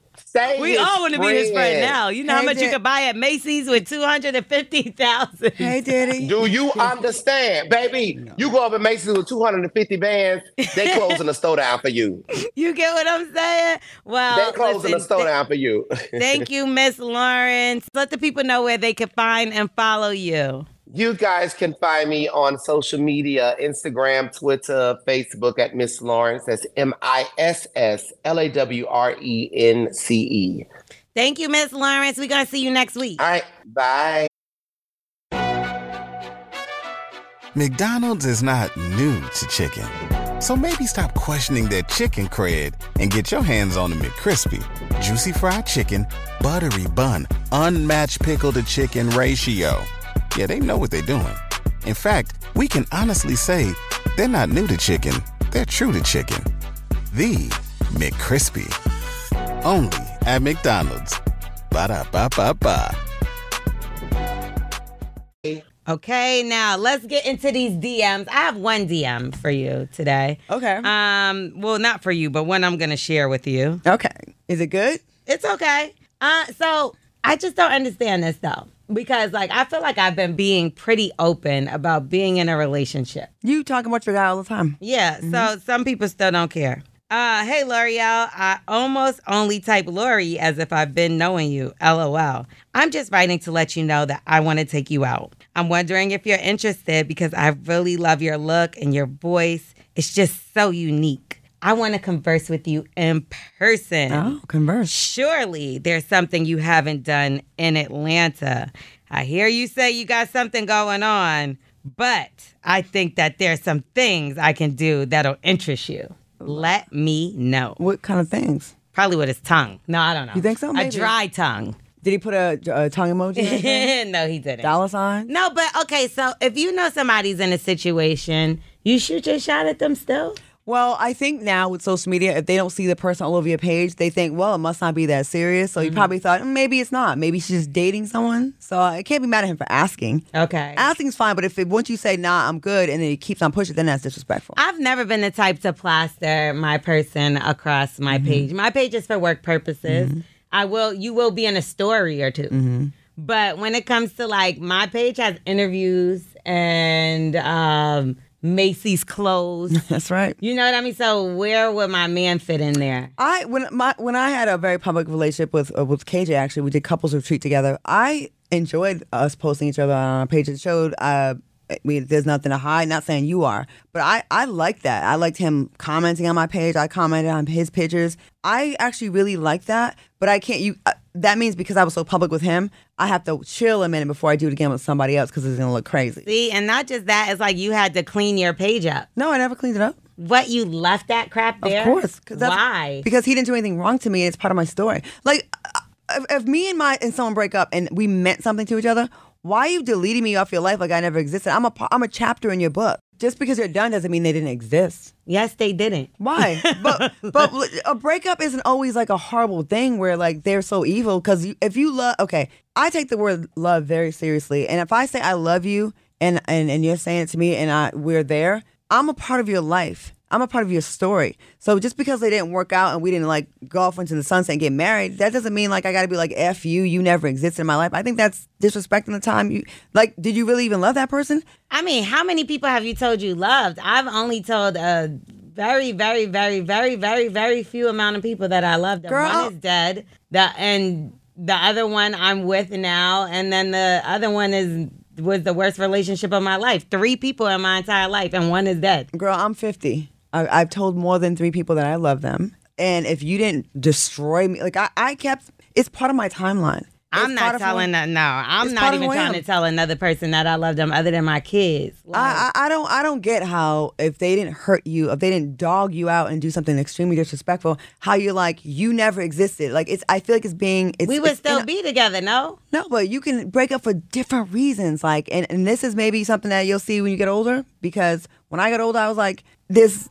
We all want to be his friend now. You know how much you could buy at Macy's with $250,000. Hey, Diddy. Do you understand, baby? No. You go up at Macy's with 250 bands, they closing the store down for you. You get what I'm saying? Well, they closing the store down for you. Thank you, Miss Lawrence. Let the people know where they can find and follow you. You guys can find me on social media, Instagram, Twitter, Facebook at Miss Lawrence. That's MISS LAWRENCE. Thank you, Miss Lawrence. We're going to see you next week. All right. Bye. McDonald's is not new to chicken. So maybe stop questioning their chicken cred and get your hands on the McCrispy. Juicy fried chicken, buttery bun, unmatched pickle to chicken ratio. Yeah, they know what they're doing. In fact, we can honestly say they're not new to chicken. They're true to chicken. The McCrispy. Only at McDonald's. Ba-da-ba-ba-ba. Okay, now let's get into these DMs. I have one DM for you today. Okay. Well, not for you, but one I'm going to share with you. Okay. Is it good? It's okay. So I just don't understand this, though. Because, I feel like I've been being pretty open about being in a relationship. You talking about your guy all the time. Yeah, so some people still don't care. Hey, L'Oreal, I almost only type Lori as if I've been knowing you, LOL. I'm just writing to let you know that I want to take you out. I'm wondering if you're interested because I really love your look and your voice. It's just so unique. I want to converse with you in person. Oh, converse. Surely there's something you haven't done in Atlanta. I hear you say you got something going on, but I think that there's some things I can do that'll interest you. Let me know. What kind of things? Probably with his tongue. No, I don't know. You think so? Maybe. A dry tongue. Did he put a tongue emoji? No, he didn't. Dollar sign? No, but okay, so if you know somebody's in a situation, you shoot your shot at them still? Well, I think now with social media, if they don't see the person all over your page, they think, well, it must not be that serious. So you probably thought, maybe it's not. Maybe she's just dating someone. So I can't be mad at him for asking. Okay. Asking's fine, but if once you say, nah, I'm good, and then he keeps on pushing, then that's disrespectful. I've never been the type to plaster my person across my page. My page is for work purposes. You will be in a story or two. But when it comes to, my page has interviews and Macy's clothes. That's right. You know what I mean? So where would my man fit in there? When I had a very public relationship with KJ, actually, we did couples retreat together. I enjoyed us posting each other on our pages. It showed I mean, there's nothing to hide. Not saying you are, but I like that. I liked him commenting on my page. I commented on his pictures. I actually really like that, but I can't. That means because I was so public with him, I have to chill a minute before I do it again with somebody else because it's gonna look crazy. See, and not just that. It's like you had to clean your page up. No, I never cleaned it up. What, you left that crap there? Of course. Why? Because he didn't do anything wrong to me. And it's part of my story. Like, if me and someone break up and we meant something to each other, why are you deleting me off your life like I never existed? I'm a chapter in your book. Just because you're done doesn't mean they didn't exist. Yes, they didn't. Why? But a breakup isn't always like a horrible thing where like they're so evil. Because if you love, okay, I take the word love very seriously. And if I say I love you and you're saying it to me and we're there, I'm a part of your life. I'm a part of your story. So just because they didn't work out and we didn't like go off into the sunset and get married, that doesn't mean like I got to be like, F you, you never existed in my life. I think that's disrespecting the time. Did you really even love that person? I mean, how many people have you told you loved? I've only told a very, very, very, very, very, very few amount of people that I loved. Girl. One is dead. The other one I'm with now. And then the other one was the worst relationship of my life. 3 people in my entire life and one is dead. Girl, I'm 50. I've told more than 3 people that I love them. And if you didn't destroy me, like I kept, it's part of my timeline. I'm not even trying to tell another person that I love them other than my kids. Like, I don't get how, if they didn't hurt you, if they didn't dog you out and do something extremely disrespectful, how you're like, you never existed. Like, it's, I feel like it's being, it's, we would it's still be together, no? No, but you can break up for different reasons. Like, and this is maybe something that you'll see when you get older, because when I got older, I was like, there's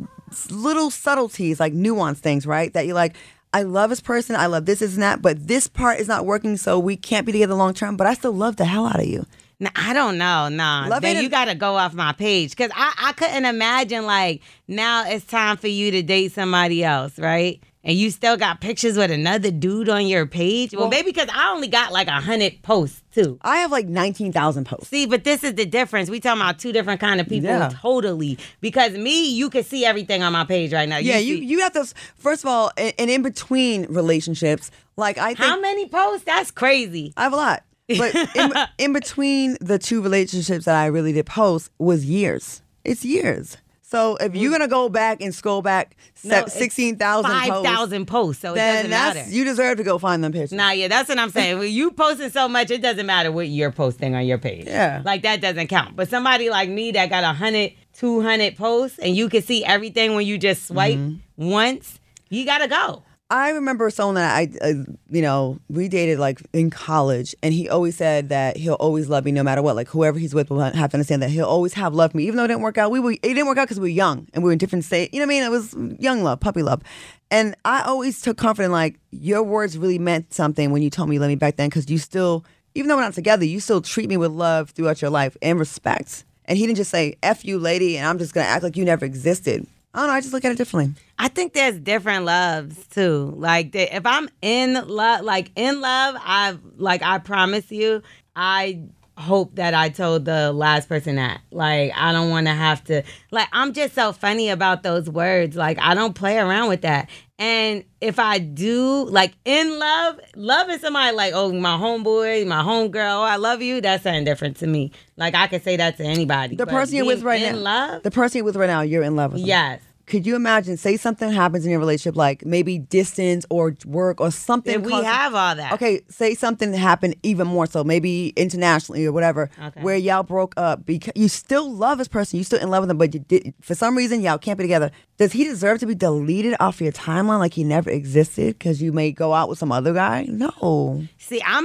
little subtleties, like nuanced things, right? That you're like, I love this person, I love this, isn't that, but this part is not working, so we can't be together long term, but I still love the hell out of you. No, I don't know. No, then you got to go off my page, because I couldn't imagine, like, now it's time for you to date somebody else, right? And you still got pictures with another dude on your page? Well, maybe because I only got like 100 posts, too. I have like 19,000 posts. See, but this is the difference. We talking about two different kind of people, yeah. Totally. Because me, you can see everything on my page right now. Yeah, you have those, first of all, and in between relationships, like I think... How many posts? That's crazy. I have a lot. But in between the two relationships that I really did post was years. It's years. So if you're going to go back and scroll back 16,000 posts. 5,000 posts, so then it doesn't matter. You deserve to go find them pictures. Nah, yeah, that's what I'm saying. When you posting so much, it doesn't matter what you're posting on your page. Yeah. Like, that doesn't count. But somebody like me that got 100, 200 posts, and you can see everything when you just swipe once, you got to go. I remember someone that we dated like in college, and he always said that he'll always love me no matter what. Like, whoever he's with will have to understand that he'll always have loved me, even though it didn't work out. It didn't work out because we were young and we were in different states. You know what I mean? It was young love, puppy love. And I always took comfort in like, your words really meant something when you told me you loved me back then, because you still, even though we're not together, you still treat me with love throughout your life and respect. And he didn't just say, F you, lady, and I'm just going to act like you never existed. I don't know. I just look at it differently. I think there's different loves too. Like, if I'm in love, I promise you, I hope that I told the last person that. Like, I don't want to have to. Like, I'm just so funny about those words. Like, I don't play around with that. And if I do, like, in love, loving somebody like, oh, my homeboy, my homegirl, oh, I love you, that's something different to me. Like, I could say that to anybody. The person you're with right now. In love? The person you're with right now, you're in love with them. Yes. Could you imagine, say something happens in your relationship, like maybe distance or work or something. We have all that. Okay, say something happened even more so, maybe internationally or whatever, okay, where y'all broke up because you still love this person, you still in love with them, but you did, for some reason y'all can't be together. Does he deserve to be deleted off your timeline like he never existed because you may go out with some other guy? No. See, I'm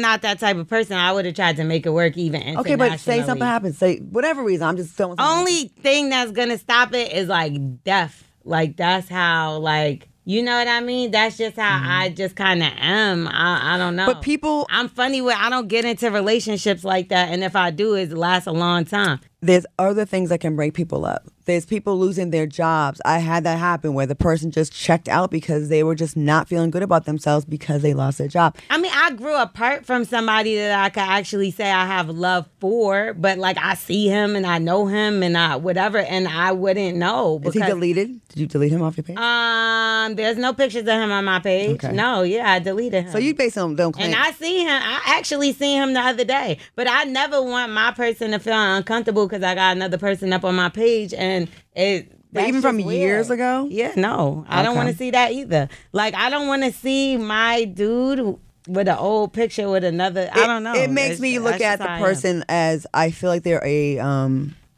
not that type of person. I would have tried to make it work even internationally. Okay, but say something happens. Say whatever reason. I'm just throwing something. Only thing that's gonna stop it is like death. Like, that's how, like, you know what I mean? That's just how I just kind of am. I don't know. But people, I'm funny with, I don't get into relationships like that, and if I do, it lasts a long time. there's other things that can break people up. There's people losing their jobs. I had that happen where the person just checked out because they were just not feeling good about themselves because they lost their job. I mean, I grew apart from somebody that I could actually say I have love for, but like I see him and I know him and I whatever, and I wouldn't know. Is he deleted? Did you delete him off your page? There's no pictures of him on my page. Okay. No, yeah, I deleted him. So you based on them claims. And I see him. I actually seen him the other day, but I never want my person to feel uncomfortable because I got another person up on my page, and it. But even from years ago? Yeah, no. I don't want to see that either. Like, I don't want to see my dude with an old picture with another. I don't know. It makes me look at the person as I feel like they're a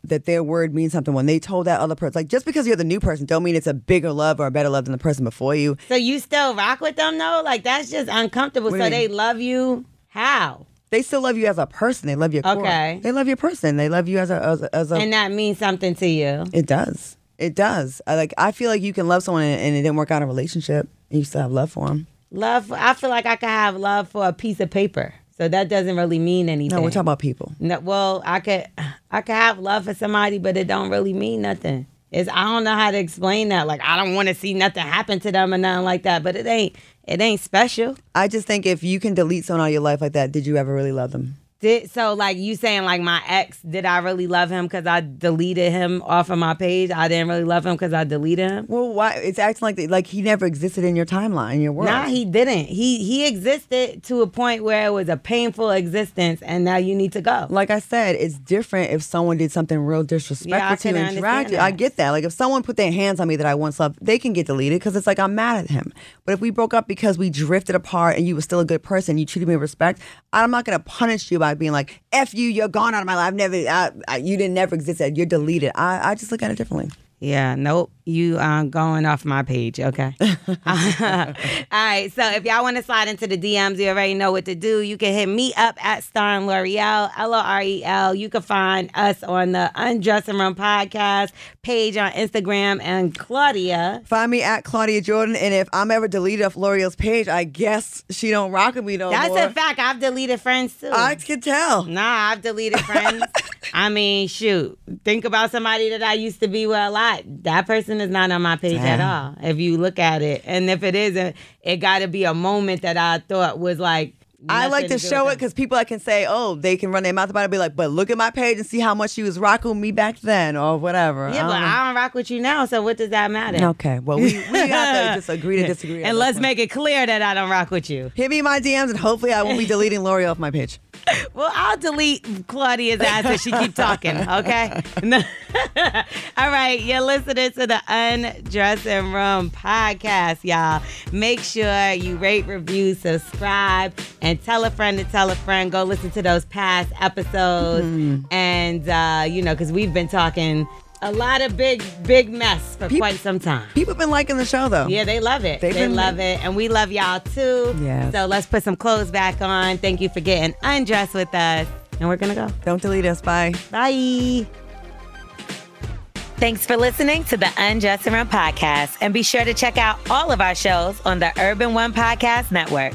that their word means something when they told that other person. Like, just because you're the new person don't mean it's a bigger love or a better love than the person before you. So you still rock with them though? Like, that's just uncomfortable. So they love you? How? They still love you as a person. They love your core. Okay. They love your person. They love you as a And that means something to you. It does. It does. Like, I feel like you can love someone and it didn't work out in a relationship and you still have love for them. I feel like I could have love for a piece of paper. So that doesn't really mean anything. No, we're talking about people. No, well, I could have love for somebody, but it don't really mean nothing. I don't know how to explain that. Like, I don't want to see nothing happen to them or nothing like that, but it ain't special. I just think if you can delete someone out of your life like that, did you ever really love them? So like you saying like my ex, did I really love him because I deleted him off of my page? I didn't really love him because I deleted him? Well, why? It's acting like he never existed in your timeline, in your world. Nah, he didn't. He existed to a point where it was a painful existence and now you need to go. Like I said, it's different if someone did something real disrespectful to you and dragged you. I get that. Like if someone put their hands on me that I once loved, they can get deleted because it's like I'm mad at him. But if we broke up because we drifted apart and you were still a good person, you treated me with respect, I'm not going to punish you by being like, F you, you're gone out of my life. You didn't never exist. You're deleted. I just look at it differently. Yeah, nope. You going off my page, okay? All right, so if y'all want to slide into the DMs, you already know what to do. You can hit me up at Star and Lore'l, L-O-R-E-L. You can find us on the Undressing Room podcast page on Instagram. And Claudia. Find me at Claudia Jordan. And if I'm ever deleted off Lore'l's page, I guess she don't rock with me no more. That's a fact. I've deleted friends, too. I can tell. Nah, I've deleted friends. I mean, shoot. Think about somebody that I used to be with a lot. That person is not on my page at all, if you look at it. And if it isn't, it got to be a moment that I thought was like, I like to show it because people I can say, oh, they can run their mouth about it and be like, but look at my page and see how much she was rocking with me back then or whatever. Yeah, but I don't rock with you now, so what does that matter? Okay, well, we have to just agree to disagree. And let's make it clear that I don't rock with you. Hit me in my DMs and hopefully I won't be deleting Lore'l off my page. Well, I'll delete Claudia's ass if she keep talking, okay? All right, you're listening to the Undressing Room podcast, y'all. Make sure you rate, review, subscribe, and tell a friend to tell a friend. Go listen to those past episodes. Mm-hmm. And, you know, because we've been talking a lot of big mess for quite some time. People have been liking the show, though. Yeah, they love it. They love it. And we love y'all, too. Yes. So let's put some clothes back on. Thank you for getting undressed with us. And we're going to go. Don't delete us. Bye. Bye. Thanks for listening to the Undressing Room podcast. And be sure to check out all of our shows on the Urban One Podcast Network.